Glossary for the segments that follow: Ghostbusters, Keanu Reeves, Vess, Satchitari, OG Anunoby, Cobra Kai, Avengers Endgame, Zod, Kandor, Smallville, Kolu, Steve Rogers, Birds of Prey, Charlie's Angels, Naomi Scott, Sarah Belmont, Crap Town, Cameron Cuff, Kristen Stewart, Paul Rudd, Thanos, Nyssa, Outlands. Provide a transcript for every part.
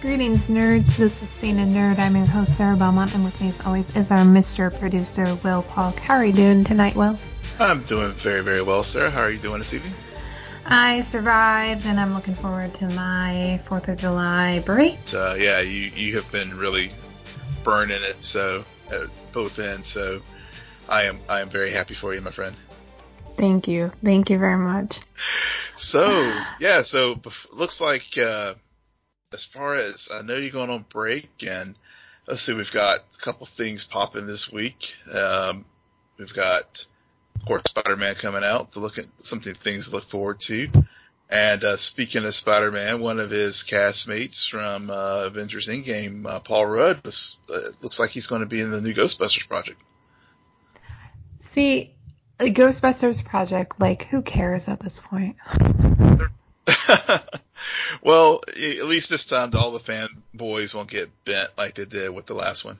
Greetings, nerds. This is Cena Nerd. I'm your host, Sarah Belmont, and with me, as always, is our Mr. Producer, Will Palk. How are you doing tonight, Will? I'm doing very, very well, Sarah. How are you doing this evening? I survived, and I'm looking forward to my 4th of July break. Yeah, you have been really burning it, so at both ends. So I am very happy for you, my friend. Thank you very much. So yeah, so looks like. As far as I know, you're going on break, and let's see, we've got a couple things popping this week. We've got, of course, Spider-Man coming out to look at something things to look forward to. And speaking of Spider-Man, one of his castmates from Avengers Endgame, Paul Rudd, looks like he's going to be in the new Ghostbusters project. See, a Ghostbusters project, like, who cares at this point? Well, at least this time, all the fanboys won't get bent like they did with the last one.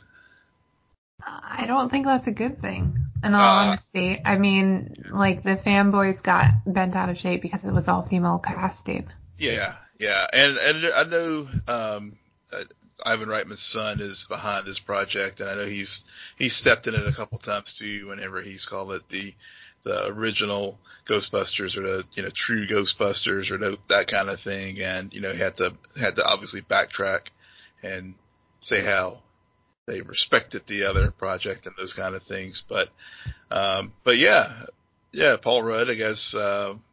I don't think that's a good thing, in all honesty. I mean, like, the fanboys got bent out of shape because it was all female casting. Yeah. And I know Ivan Reitman's son is behind this project, and I know he's stepped in it a couple times, too, whenever he's called it the original Ghostbusters or the, you know, true Ghostbusters or that kind of thing. And, you know, had to obviously backtrack and say how they respected the other project and those kind of things. But yeah, Paul Rudd, I guess,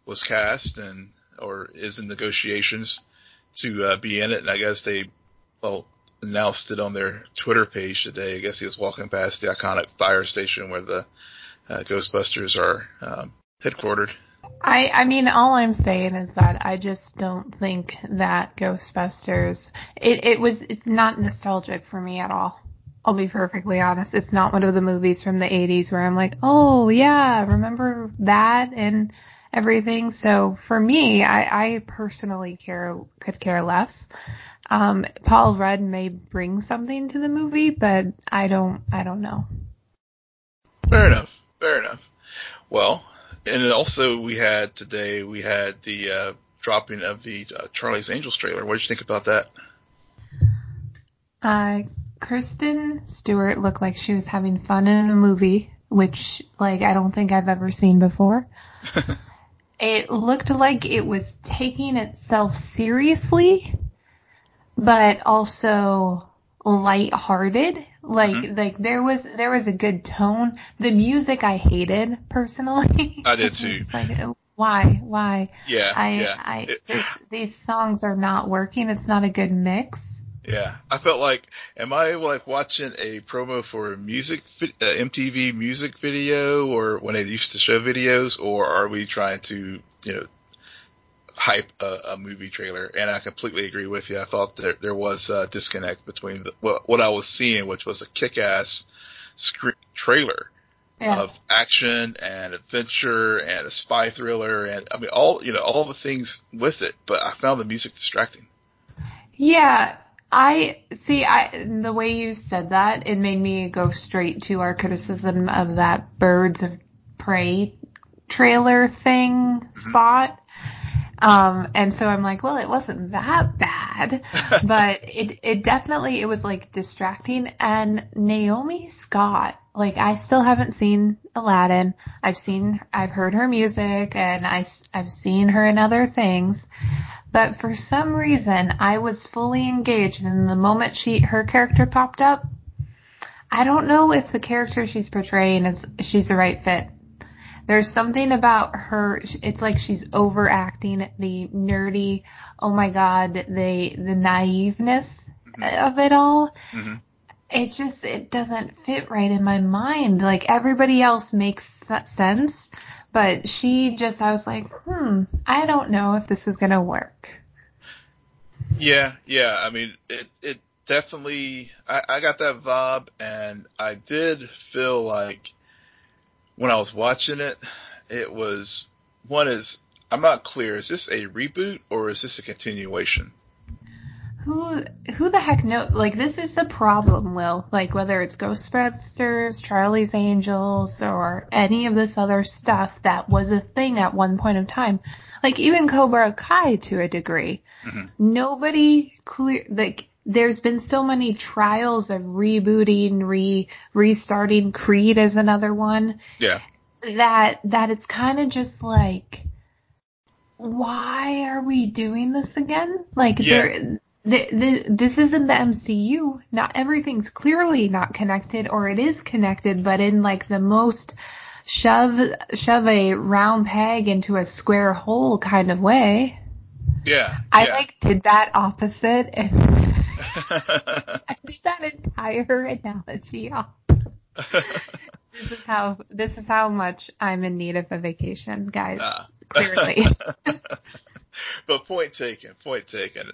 was cast and, or is in negotiations to be in it. And I guess they, announced it on their Twitter page today. I guess he was walking past the iconic fire station where the, Ghostbusters are headquartered. I mean, all I'm saying is that I just don't think that Ghostbusters it's not nostalgic for me at all. I'll be perfectly honest. It's not one of the movies from the 80s where I'm like, oh yeah, remember that and everything. So for me, I personally could care less. Paul Rudd may bring something to the movie, but I don't know. Fair enough. Well, and also we had the dropping of the Charlie's Angels trailer. What did you think about that? Kristen Stewart looked like she was having fun in a movie, which, like, I don't think I've ever seen before. It looked like it was taking itself seriously, but also lighthearted. Like there was a good tone. The music I hated personally. I did too. It's like, why? Yeah. These songs are not working. It's not a good mix. Yeah. I felt like, am I like watching a promo for a MTV music video, or when they used to show videos, or are we trying to, you know, hype a movie trailer? And I completely agree with you. I thought there was a disconnect between what I was seeing, which was a kick-ass trailer of action and adventure and a spy thriller, and I mean all the things with it, but I found the music distracting. Yeah. The way you said that, it made me go straight to our criticism of that Birds of Prey trailer thing spot. And so I'm like, well, it wasn't that bad, but it definitely was like distracting. And Naomi Scott, like, I still haven't seen Aladdin. I've heard her music, and I've seen her in other things, but for some reason I was fully engaged. And the moment her character popped up, I don't know if the character she's portraying she's the right fit. There's something about her, it's like she's overacting the nerdy, oh my God, the naiveness of it all. Mm-hmm. It's just, it doesn't fit right in my mind. Like, everybody else makes sense, but she just, I was like, I don't know if this is going to work. Yeah. I mean, it definitely, I got that vibe, and I did feel like, when I was watching it, I'm not clear, is this a reboot or is this a continuation? Who the heck knows? Like, this is a problem, Will. Like, whether it's Ghostbusters, Charlie's Angels, or any of this other stuff that was a thing at one point in time. Like, even Cobra Kai to a degree. Mm-hmm. Nobody there's been so many trials of rebooting, restarting. Creed is another one. Yeah. That it's kind of just like, why are we doing this again? Like, this isn't the MCU. Not everything's clearly not connected, or it is connected, but in like the most shove a round peg into a square hole kind of way. Yeah. I did that opposite, and I did that entire analogy off. This is how much I'm in need of a vacation, guys. Clearly. But point taken.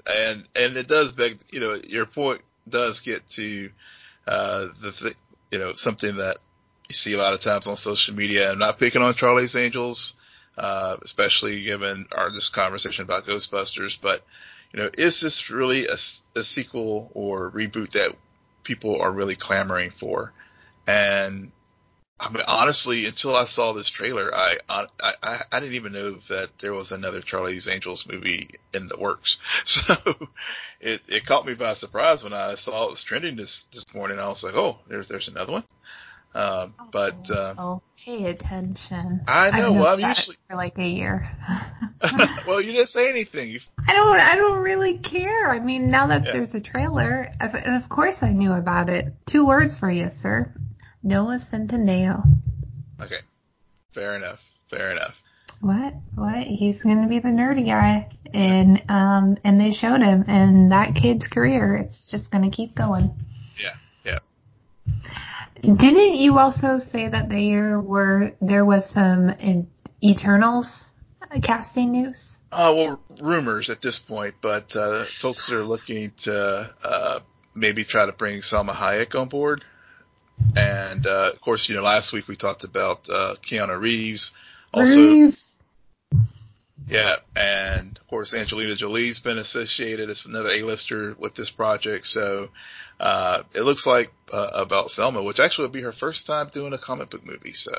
And it does beg, your point does get to, something that you see a lot of times on social media. I'm not picking on Charlie's Angels, especially given this conversation about Ghostbusters, but, is this really a sequel or reboot that people are really clamoring for? And, I mean, honestly, until I saw this trailer, I didn't even know that there was another Charlie's Angels movie in the works. So it caught me by surprise when I saw it was trending this morning. I was like, oh, there's another one. Pay attention. I know. Well, I'm usually for like a year. Well, you didn't say anything. I don't really care. I mean, now that there's a trailer, and of course I knew about it. 2 words for you, sir. Noah Centineo. Okay. Fair enough. What? He's going to be the nerdy guy. And they showed him. And that kid's career, it's just going to keep going. Yeah. Didn't you also say that there was some Eternals casting news? Rumors at this point. But folks that are looking to maybe try to bring Salma Hayek on board. And, of course, last week we talked about, Keanu Reeves. Yeah. And of course, Angelina Jolie's been associated as another A-lister with this project. So, it looks like, about Selma, which actually would be her first time doing a comic book movie. So.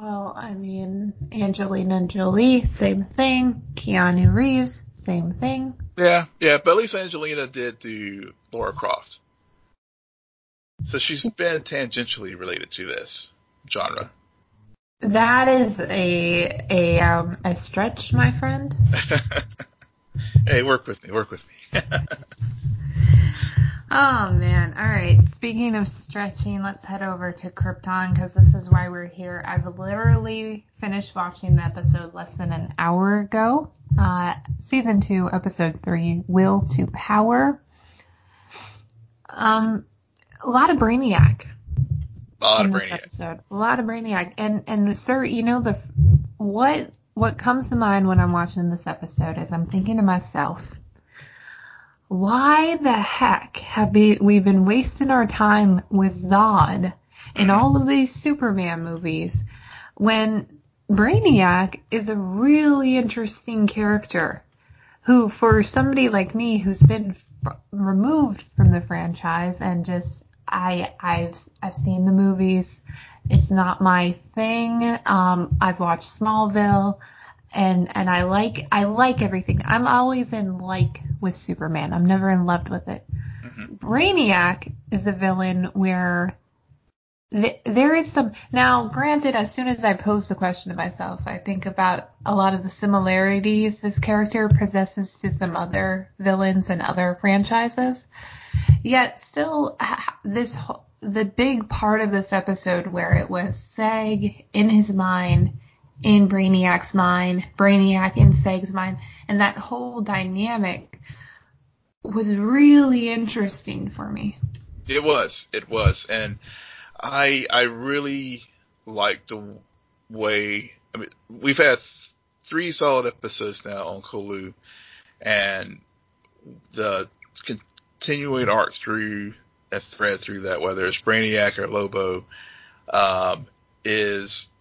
Well, I mean, Angelina Jolie, same thing. Keanu Reeves, same thing. Yeah. But at least Angelina did do Laura Croft. So she's been tangentially related to this genre. That is a stretch, my friend. Hey, work with me. Oh, man. All right. Speaking of stretching, let's head over to Krypton, because this is why we're here. I've literally finished watching the episode less than an hour ago. Season 2, episode 3, Will to Power. A lot of Brainiac. A lot of Brainiac. And sir, what comes to mind when I'm watching this episode is I'm thinking to myself, why the heck have we been wasting our time with Zod in all of these Superman movies when Brainiac is a really interesting character who, for somebody like me who's been removed from the franchise and just I've seen the movies. It's not my thing. I've watched Smallville and I like everything. I'm always in like with Superman. I'm never in love with it. Mm-hmm. Brainiac is a villain where there is some, now granted, as soon as I pose the question to myself, I think about a lot of the similarities this character possesses to some other villains and other franchises. Yet still, the big part of this episode where it was Seg in his mind, in Brainiac's mind, Brainiac in Seg's mind, and that whole dynamic was really interesting for me. It was. And I really like the way, I mean, we've had 3 solid episodes now on Kolu, and the continuing arc through a thread through that, whether it's Brainiac or Lobo, is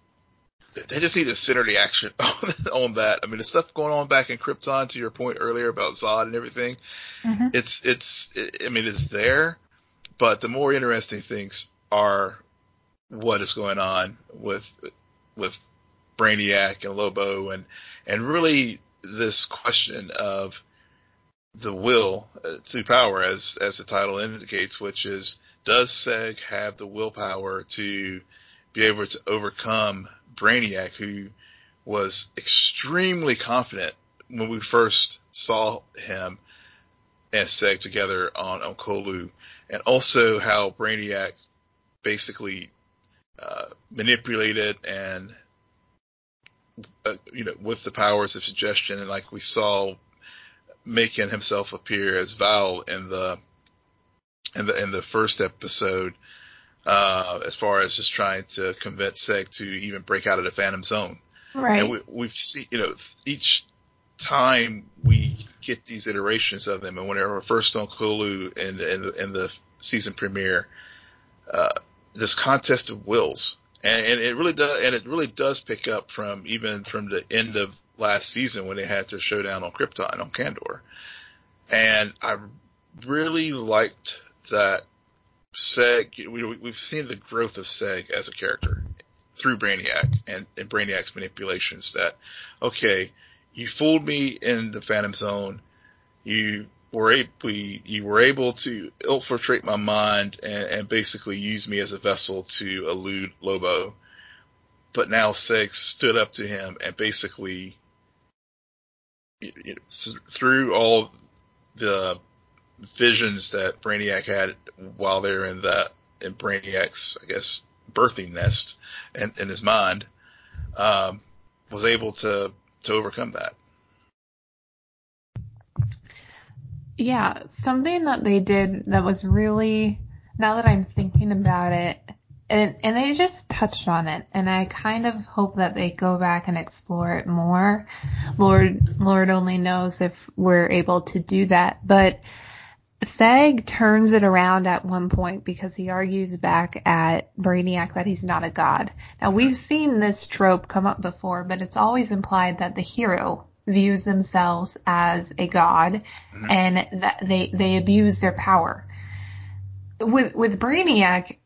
they just need to center the action on that. I mean, the stuff going on back in Krypton, to your point earlier about Zod and everything, mm-hmm. It's there, but the more interesting things are what is going on with Brainiac and Lobo and really this question of the will through power, as the title indicates, which is, does Seg have the willpower to be able to overcome Brainiac, who was extremely confident when we first saw him and Seg together on Kolu, and also how Brainiac basically manipulated and with the powers of suggestion, and like we saw, making himself appear as Val in the first episode, as far as just trying to convince Seg to even break out of the Phantom Zone. Right. And we've seen, each time we get these iterations of them, and when they were first on Kolu in the season premiere, this contest of wills. And it really does pick up from the end of last season when they had their showdown on Krypton on Kandor. And I really liked that Seg. We've seen the growth of Seg as a character through Brainiac and Brainiac's manipulations. That, okay, you fooled me in the Phantom Zone. You were able to infiltrate my mind and basically use me as a vessel to elude Lobo. But now Seg stood up to him and basically, through all the visions that Brainiac had while they were in Brainiac's, I guess, birthing nest in his mind, was able to overcome that. Yeah, something that they did that was really, now that I'm thinking about it, and they just touched on it, and I kind of hope that they go back and explore it more. Lord only knows if we're able to do that, but Seg turns it around at one point because he argues back at Brainiac that he's not a god. Now, we've seen this trope come up before, but it's always implied that the hero views themselves as a god and that they abuse their power. With Brainiac,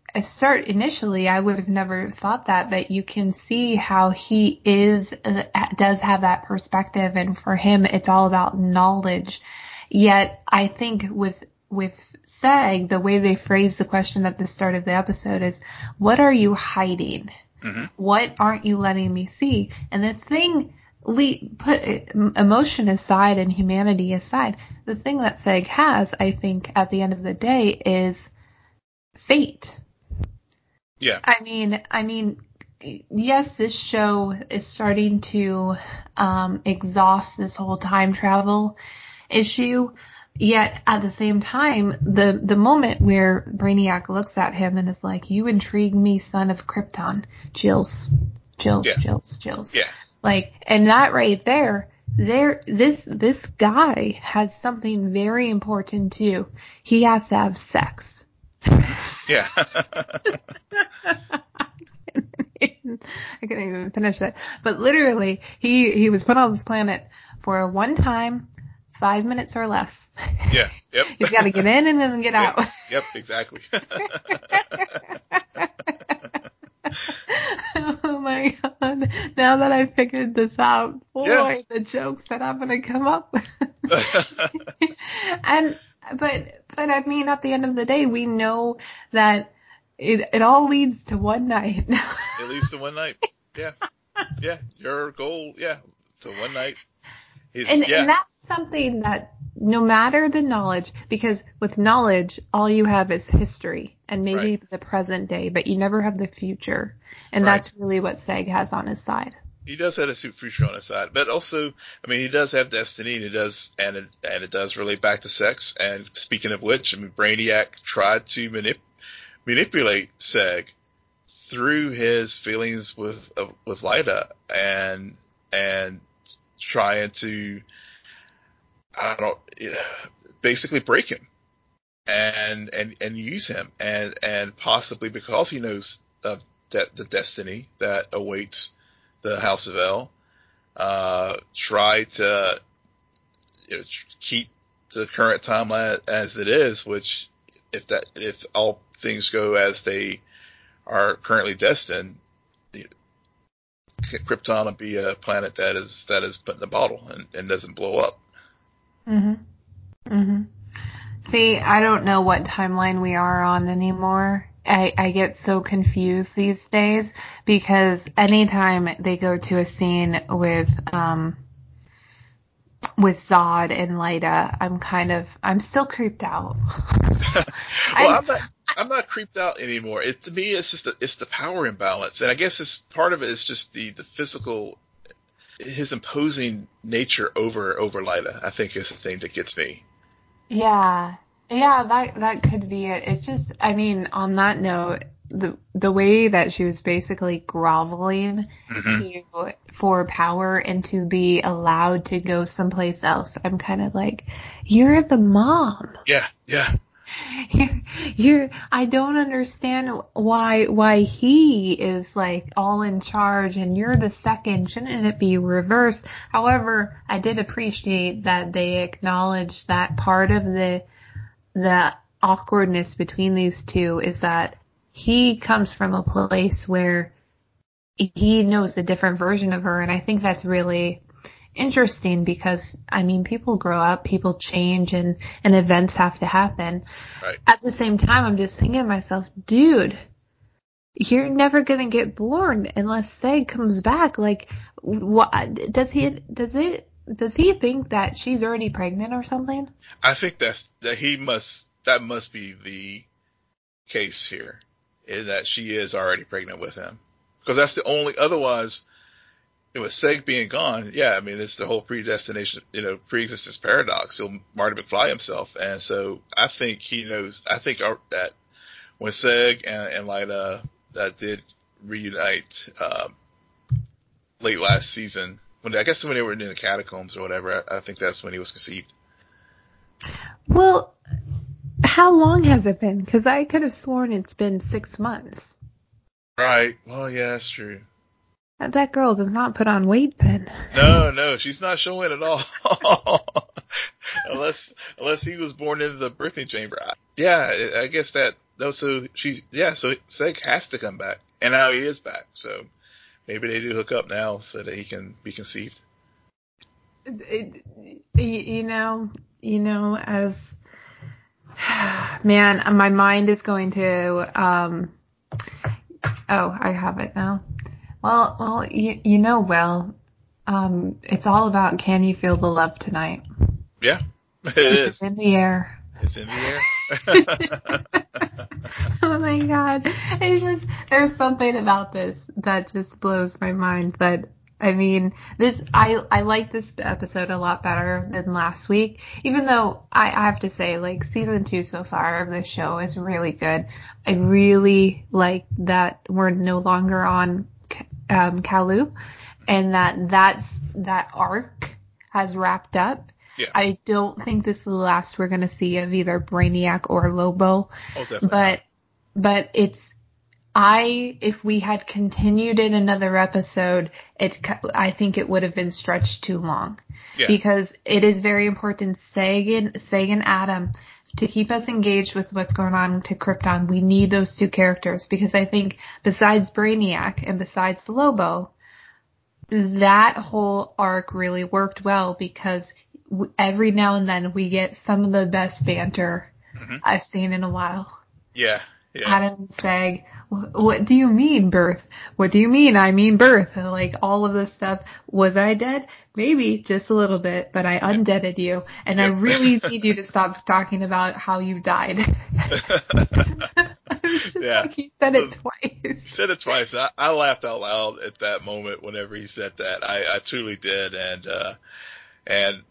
initially I would have never thought that, but you can see how he does have that perspective, and for him it's all about knowledge. Yet I think with Seg, the way they phrased the question at the start of the episode is, what are you hiding? Mm-hmm. What aren't you letting me see? And the thing, put emotion aside and humanity aside, the thing that Seg has, I think, at the end of the day, is fate. Yeah. I mean, yes, this show is starting to exhaust this whole time travel issue. Yet at the same time, the moment where Brainiac looks at him and is like, "You intrigue me, son of Krypton," chills. Yeah. Like, and that right there, this guy has something very important too. He has to have sex. Yeah. I couldn't even finish that. But literally, he was put on this planet for a one time, 5 minutes or less. Yeah. Yep. He's got to get in and then get out. Yep. Exactly. Oh my God. Now that I figured this out, the jokes that I'm going to come up with. But I mean, at the end of the day, we know that it all leads to one night. It leads to one night. Yeah. Yeah. Your goal. Yeah. To one night. And that's something that, no matter the knowledge, because with knowledge, all you have is history and maybe the present day, but you never have the future. And that's really what Seg has on his side. He does have a future on his side, but also, I mean, he does have destiny, and it does relate back to sex. And speaking of which, I mean, Brainiac tried to manipulate Seg through his feelings with Lyta and trying to, basically break him and use him and possibly because he knows that the destiny that awaits the House of El, try to keep the current timeline as it is, which if all things go as they are currently destined, Krypton will be a planet that is put in the bottle and doesn't blow up. Mm-hmm. Mm-hmm. See, I don't know what timeline we are on anymore. I get so confused these days because anytime they go to a scene with Zod and Lyta, I'm still creeped out. I'm not creeped out anymore. To me, it's just it's the power imbalance. And I guess it's part of it is just the physical, his imposing nature over Lyta, I think is the thing that gets me. Yeah. Yeah, that could be it. It just, I mean, on that note, the way that she was basically groveling mm-hmm. for power and to be allowed to go someplace else, I'm kind of like, you're the mom. Yeah, yeah. I don't understand why he is like all in charge and you're the second. Shouldn't it be reversed? However, I did appreciate that they acknowledged that part of the awkwardness between these two is that he comes from a place where he knows a different version of her. And I think that's really interesting because, I mean, people grow up, people change, and events have to happen. Right. At the same time, I'm just thinking to myself, dude, you're never going to get born unless Seg comes back. Like, what does he think that she's already pregnant or something? I think that must be the case here, is that she is already pregnant with him. Because that's the only, otherwise, with Seg being gone, yeah, I mean, it's the whole predestination, pre-existence paradox. He'll Marty McFly himself. And so I think he knows, I think that when Seg and Lyta that did reunite, late last season, I guess when they were in the catacombs or whatever, I think that's when he was conceived. Well, how long has it been? Because I could have sworn it's been 6 months. Right. Well, yeah, that's true. That girl does not put on weight then. No, she's not showing at all. unless he was born into the birthing chamber. Yeah, I guess that. So Seg has to come back, and now he is back. So. Maybe they do hook up now so that he can be conceived. My mind is going to, I have it now. Well, it's all about, can you feel the love tonight? Yeah, it is. It's in the air. It's in the air. Oh my God. It's just, there's something about this that just blows my mind. But I mean, I like this episode a lot better than last week, even though I have to say, like, season 2 so far of the show is really good. I really like that we're no longer on, Kolu, and that arc has wrapped up. Yeah. I don't think this is the last we're going to see of either Brainiac or Lobo. Oh, definitely. But if we had continued in another episode, I think it would have been stretched too long. Yeah. Because it is very important, Seg and Adam, to keep us engaged with what's going on to Krypton. We need those two characters because I think besides Brainiac and besides Lobo, that whole arc really worked well because every now and then we get some of the best banter mm-hmm. I've seen in a while. Yeah. Yeah. Adam and Seg, what do you mean birth? What do you mean? I mean birth. Like all of this stuff. Was I dead? Maybe just a little bit, but I undeaded you. And I really need you to stop talking about how you died. Like he said it twice. He said it twice. I laughed out loud at that moment whenever he said that. I truly did. And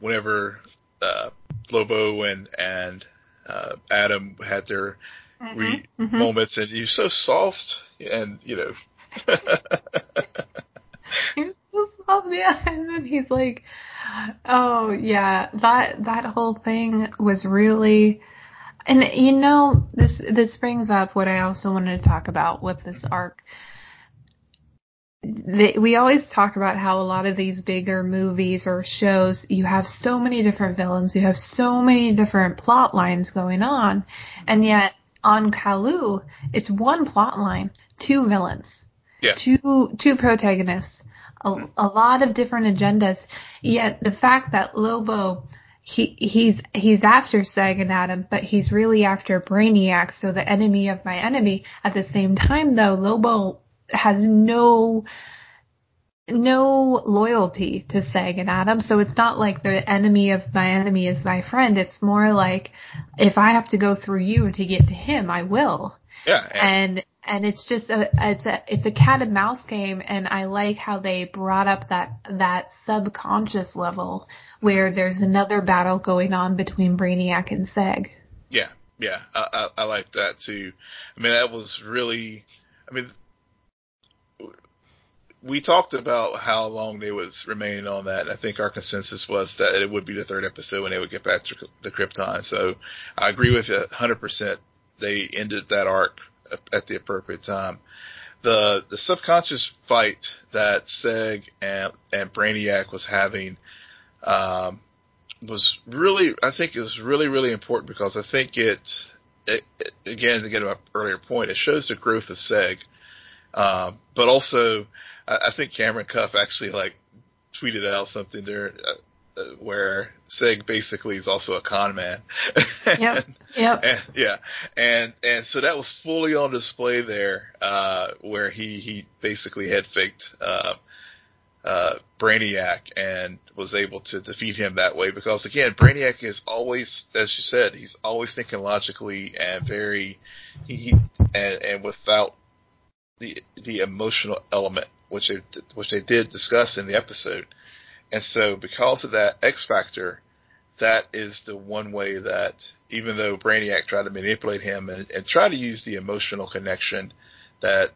whenever Lobo and Adam had their mm-hmm. moments, and you're so soft, and you're so soft, yeah. And then he's like, "Oh yeah, that whole thing was really." And this brings up what I also wanted to talk about with this arc. We always talk about how a lot of these bigger movies or shows, you have so many different villains, you have so many different plot lines going on, and yet on Kolu, it's one plot line, two villains, yeah. two protagonists, a lot of different agendas, yet the fact that Lobo, he's after Seg and Adam, but he's really after Brainiac, so the enemy of my enemy. At the same time, though, Lobo has no loyalty to Seg and Adam, so it's not like the enemy of my enemy is my friend. It's more like, if I have to go through you to get to him, I will. Yeah. And it's just it's a cat and mouse game, and I like how they brought up that subconscious level where there's another battle going on between Brainiac and Seg. Yeah, yeah, I like that too. I mean, that was really, I mean, we talked about how long they would remain on that, and I think our consensus was that it would be the third episode when they would get back to the Krypton. So I agree with you 100%. They ended that arc at the appropriate time. The subconscious fight that Seg and Brainiac was having, was really, I think it was really, really important, because I think it again, to get to my earlier point, it shows the growth of Seg. But also I think Cameron Cuff actually tweeted out something there, where Seg basically is also a con man. Yep. And so that was fully on display there, where he basically head faked, Brainiac and was able to defeat him that way. Because again, Brainiac is always, as you said, he's always thinking logically and very, and without the emotional element, which they did discuss in the episode. And so because of that X factor, that is the one way that, even though Brainiac tried to manipulate him and try to use the emotional connection that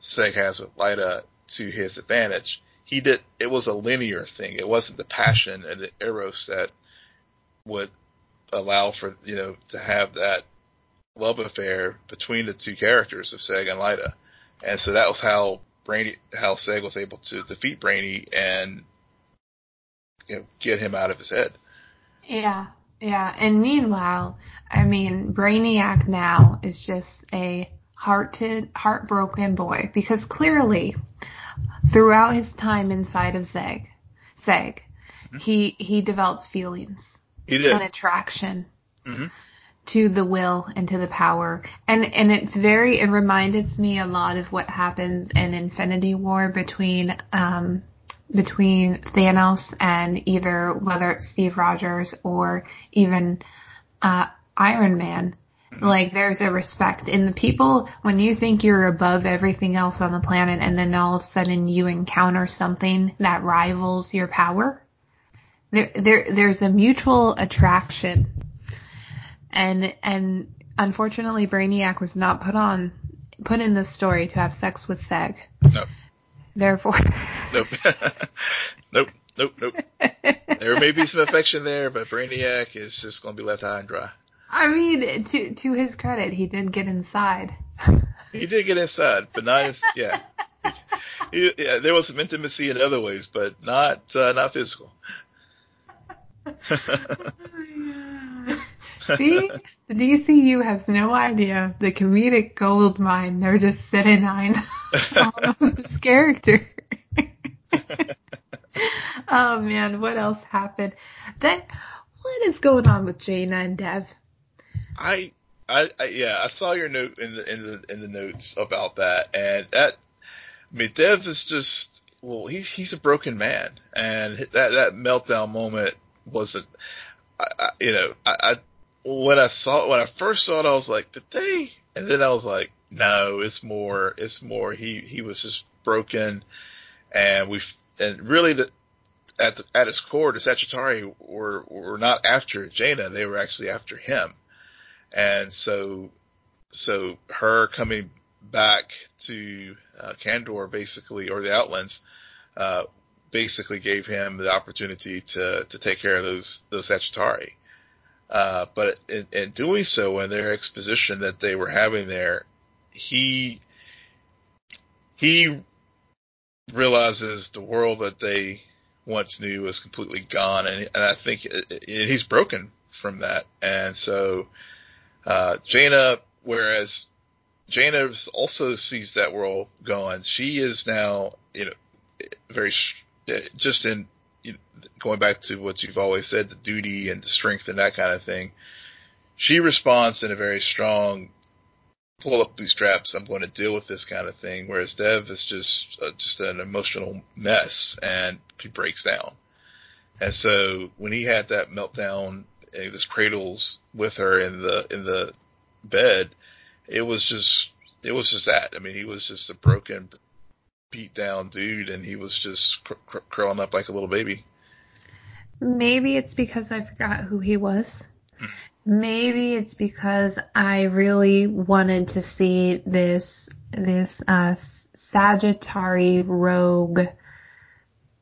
Seg has with Lyta to his advantage, he did. It was a linear thing. It wasn't the passion and the eros that would allow for, to have that love affair between the two characters of Seg and Lyta. And so that was how Seg was able to defeat Brainy and get him out of his head. Yeah. And meanwhile, I mean, Brainiac now is just a heartbroken boy, because clearly throughout his time inside of Seg, mm-hmm. he developed feelings. He did. And attraction. Mm-hmm. To the will and to the power. And it reminds me a lot of what happens in Infinity War between Thanos and whether it's Steve Rogers or even Iron Man. There's a respect in the people when you think you're above everything else on the planet, and then all of a sudden you encounter something that rivals your power. There's a mutual attraction, and unfortunately Brainiac was not put in this story to have sex with Seg. Nope. Therefore, nope. There may be some affection there, but Brainiac is just going to be left high and dry. I mean, to his credit, he did get inside. But not as, yeah. Yeah, there was some intimacy in other ways, but not physical. See, the DCU has no idea the comedic gold mine they're just sitting on this character. Oh man, what else happened? What is going on with Jaina and Dev? I saw your note in the notes about that, and Dev is just, he's a broken man, and that meltdown moment wasn't, when I first saw it, I was like, did they? And then I was like, no, it's more. He was just broken, and really at its core, the Satchitari were not after Jaina. They were actually after him. And so her coming back to Kandor basically, or the Outlands, basically gave him the opportunity to take care of those Satchitari. But in doing so, in their exposition that they were having there, he realizes the world that they once knew is completely gone, and I think he's broken from that. And so, Jaina also sees that world gone, she is now, very just in going back to what you've always said, the duty and the strength and that kind of thing, she responds in a very strong, pull up these straps, I'm going to deal with this kind of thing, whereas Dev is just an emotional mess, and he breaks down. And so when he had that meltdown, and this cradles with her in the bed, it was just that. I mean, he was just a broken, beat down dude, and he was just curling up like a little baby. Maybe it's because I forgot who he was. Maybe it's because I really wanted to see this Satchitari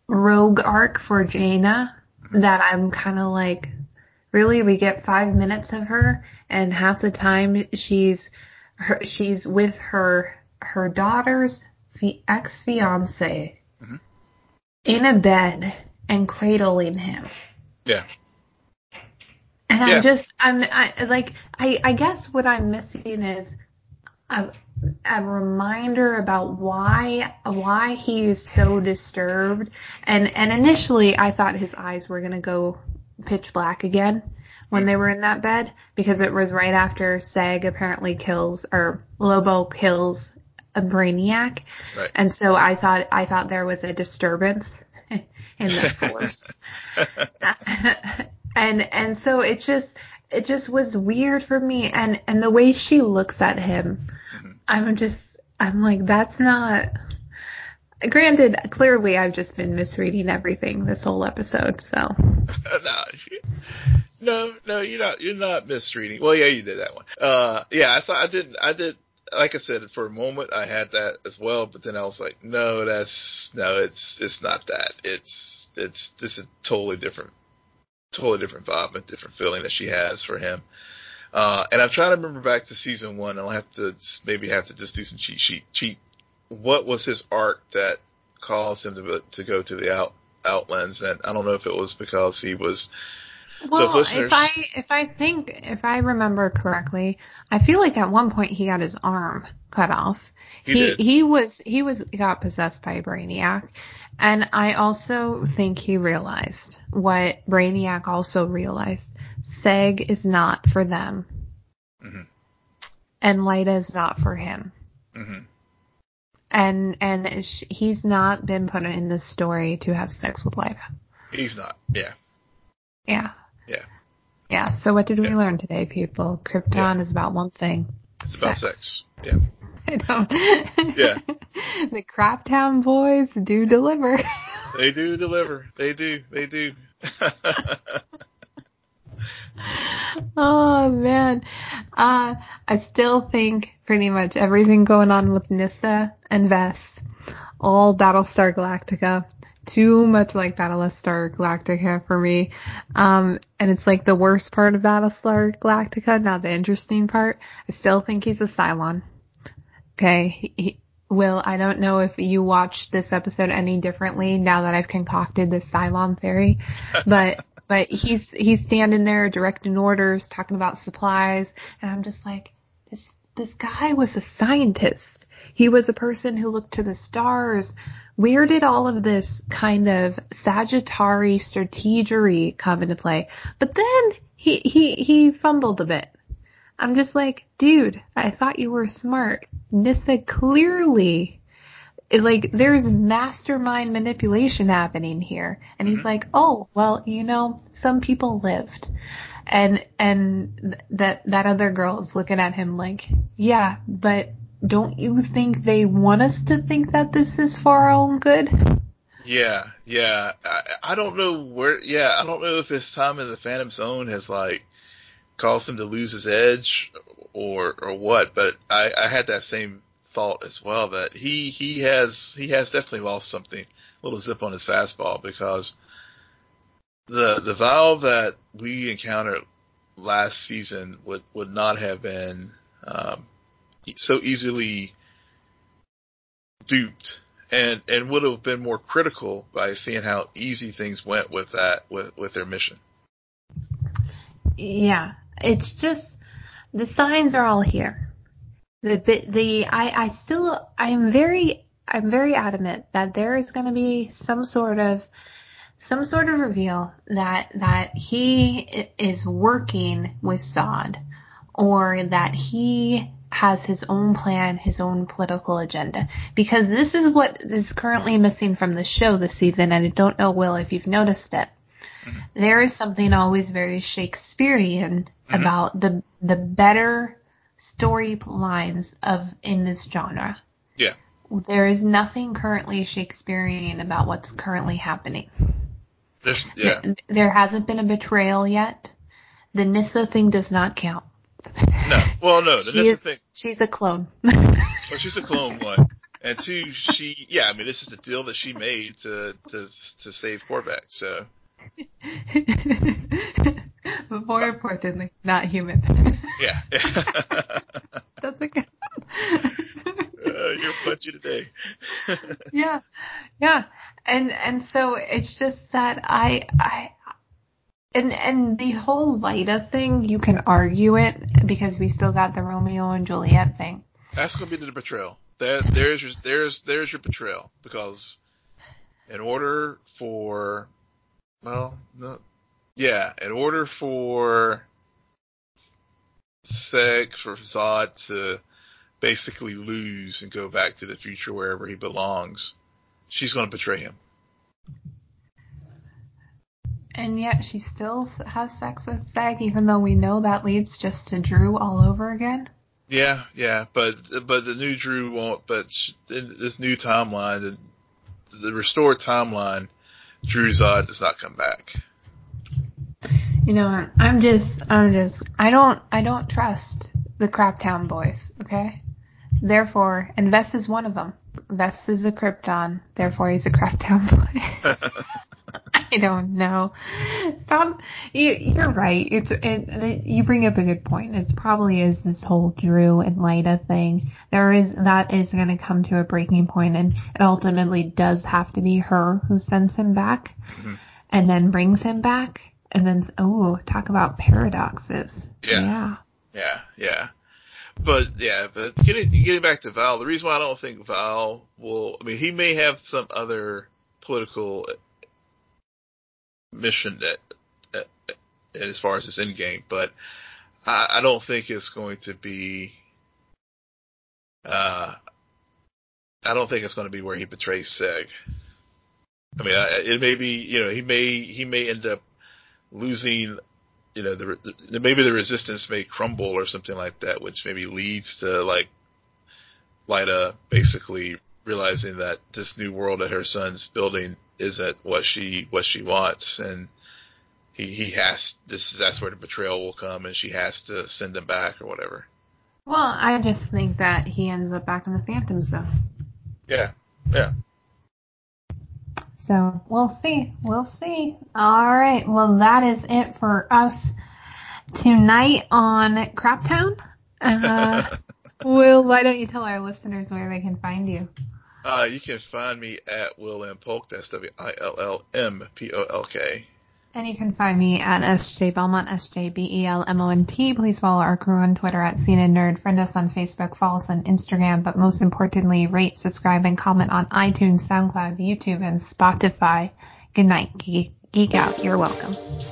rogue arc for Jaina, that I'm kind of like, really, we get 5 minutes of her, and half the time she's with her daughter's ex-fiance mm-hmm. in a bed and cradling him. Yeah. And yeah. I guess what I'm missing is a reminder about why he is so disturbed. And initially I thought his eyes were going to go pitch black again when they were in that bed, because it was right after Seg apparently Lobo kills a Brainiac. Right. And so I thought there was a disturbance in the force. And so it just was weird for me. And the way she looks at him, mm-hmm. I'm like, that's not, granted, clearly I've just been misreading everything this whole episode. So no, you're not misreading. Well, yeah, you did that one. Yeah, I did. Like I said, for a moment I had that as well, but then I was like, no, it's not that. It's this is totally different vibe and different feeling that she has for him. And I'm trying to remember back to season one. I'll have to just do some cheat. What was his arc that caused him to go to the Outlands? And I don't know if it was because he was. Well, so if I remember correctly, I feel like at one point he got his arm cut off. He got possessed by Brainiac, and I also think he realized what Brainiac also realized: Seg is not for them, mm-hmm. and Lyta is not for him, mm-hmm. and he's not been put in this story to have sex with Lyta. He's not. Yeah. So what did we learn today, people? Krypton is about one thing. It's about sex. Yeah. I don't. Yeah. The Crap Town boys do deliver. They do deliver. They do. Oh man. I still think pretty much everything going on with Nyssa and Vess, all Battlestar Galactica. Too much like Battlestar Galactica for me. And it's like the worst part of Battlestar Galactica, not the interesting part. I still think he's a Cylon. Okay. Will, I don't know if you watched this episode any differently now that I've concocted this Cylon theory, but he's standing there directing orders, talking about supplies. And I'm just like, this guy was a scientist. He was a person who looked to the stars. Where did all of this kind of Satchitari strategery come into play? But then he fumbled a bit. I'm just like, dude, I thought you were smart. Nyssa clearly, there's mastermind manipulation happening here. And he's like, oh, well, some people lived. And that other girl is looking at him like, yeah, but don't you think they want us to think that this is for our own good? Yeah. I don't know where. Yeah, I don't know if his time in the Phantom Zone has caused him to lose his edge or what. But I had that same thought as well, that he has definitely lost something, a little zip on his fastball, because the Valve that we encountered last season would not have been so easily duped, and would have been more critical by seeing how easy things went with that, with their mission. Yeah, it's just, the signs are all here. I'm very adamant that there is going to be some sort of some sort of reveal that he is working with Zod, or that he has his own plan, his own political agenda. Because this is what is currently missing from the show this season, and I don't know, Will, if you've noticed it. Mm-hmm. There is something always very Shakespearean mm-hmm. about the better storylines in this genre. Yeah. There is nothing currently Shakespearean about what's currently happening. Yeah. There hasn't been a betrayal yet. The Nyssa thing does not count. No. Well, no. She's a clone. Well, she's a clone, one. And two, this is the deal that she made to save Korvac, so. More importantly, not human. Yeah. That's okay. You're punchy today. Yeah. Yeah. And so it's just that I, and the whole Lyta thing, you can argue it because we still got the Romeo and Juliet thing. That's going to be the betrayal. There's your betrayal, because in order for Seg, for Zod to basically lose and go back to the future wherever he belongs, she's going to betray him. And yet she still has sex with Seg, even though we know that leads just to Dru all over again. Yeah, but the new Dru won't. But this new timeline, the restored timeline, Dru Zod does not come back. You know, I don't trust the Crap Town boys. Okay, therefore, and Vess is one of them. Vess is a Krypton, therefore he's a Crap Town boy. I don't know. Stop. You're right. You bring up a good point. It probably is this whole Dru and Lyta thing. That is going to come to a breaking point, and it ultimately does have to be her who sends him back, mm-hmm. and then brings him back, and then talk about paradoxes. Yeah. But getting back to Val, the reason why I don't think Val will. I mean, he may have some other political mission that as far as his end game, but I don't think it's going to be where he betrays Seg. I mean, it may be, he may end up losing, maybe the resistance may crumble or something like that, which maybe leads to Lyta basically realizing that this new world that her son's building isn't what she wants, and he has this. That's where the betrayal will come, and she has to send him back or whatever. Well, I just think that he ends up back in the Phantom Zone. Yeah. So we'll see. All right. Well, that is it for us tonight on Crap Town. Will, why don't you tell our listeners where they can find you? You can find me at Will M. Polk. That's WILLM POLK. And you can find me at SJ Belmont, SJBELMONT. Please follow our crew on Twitter at Cena Nerd. Friend us on Facebook, follow us on Instagram, but most importantly, rate, subscribe, and comment on iTunes, SoundCloud, YouTube, and Spotify. Good night, geek out. You're welcome.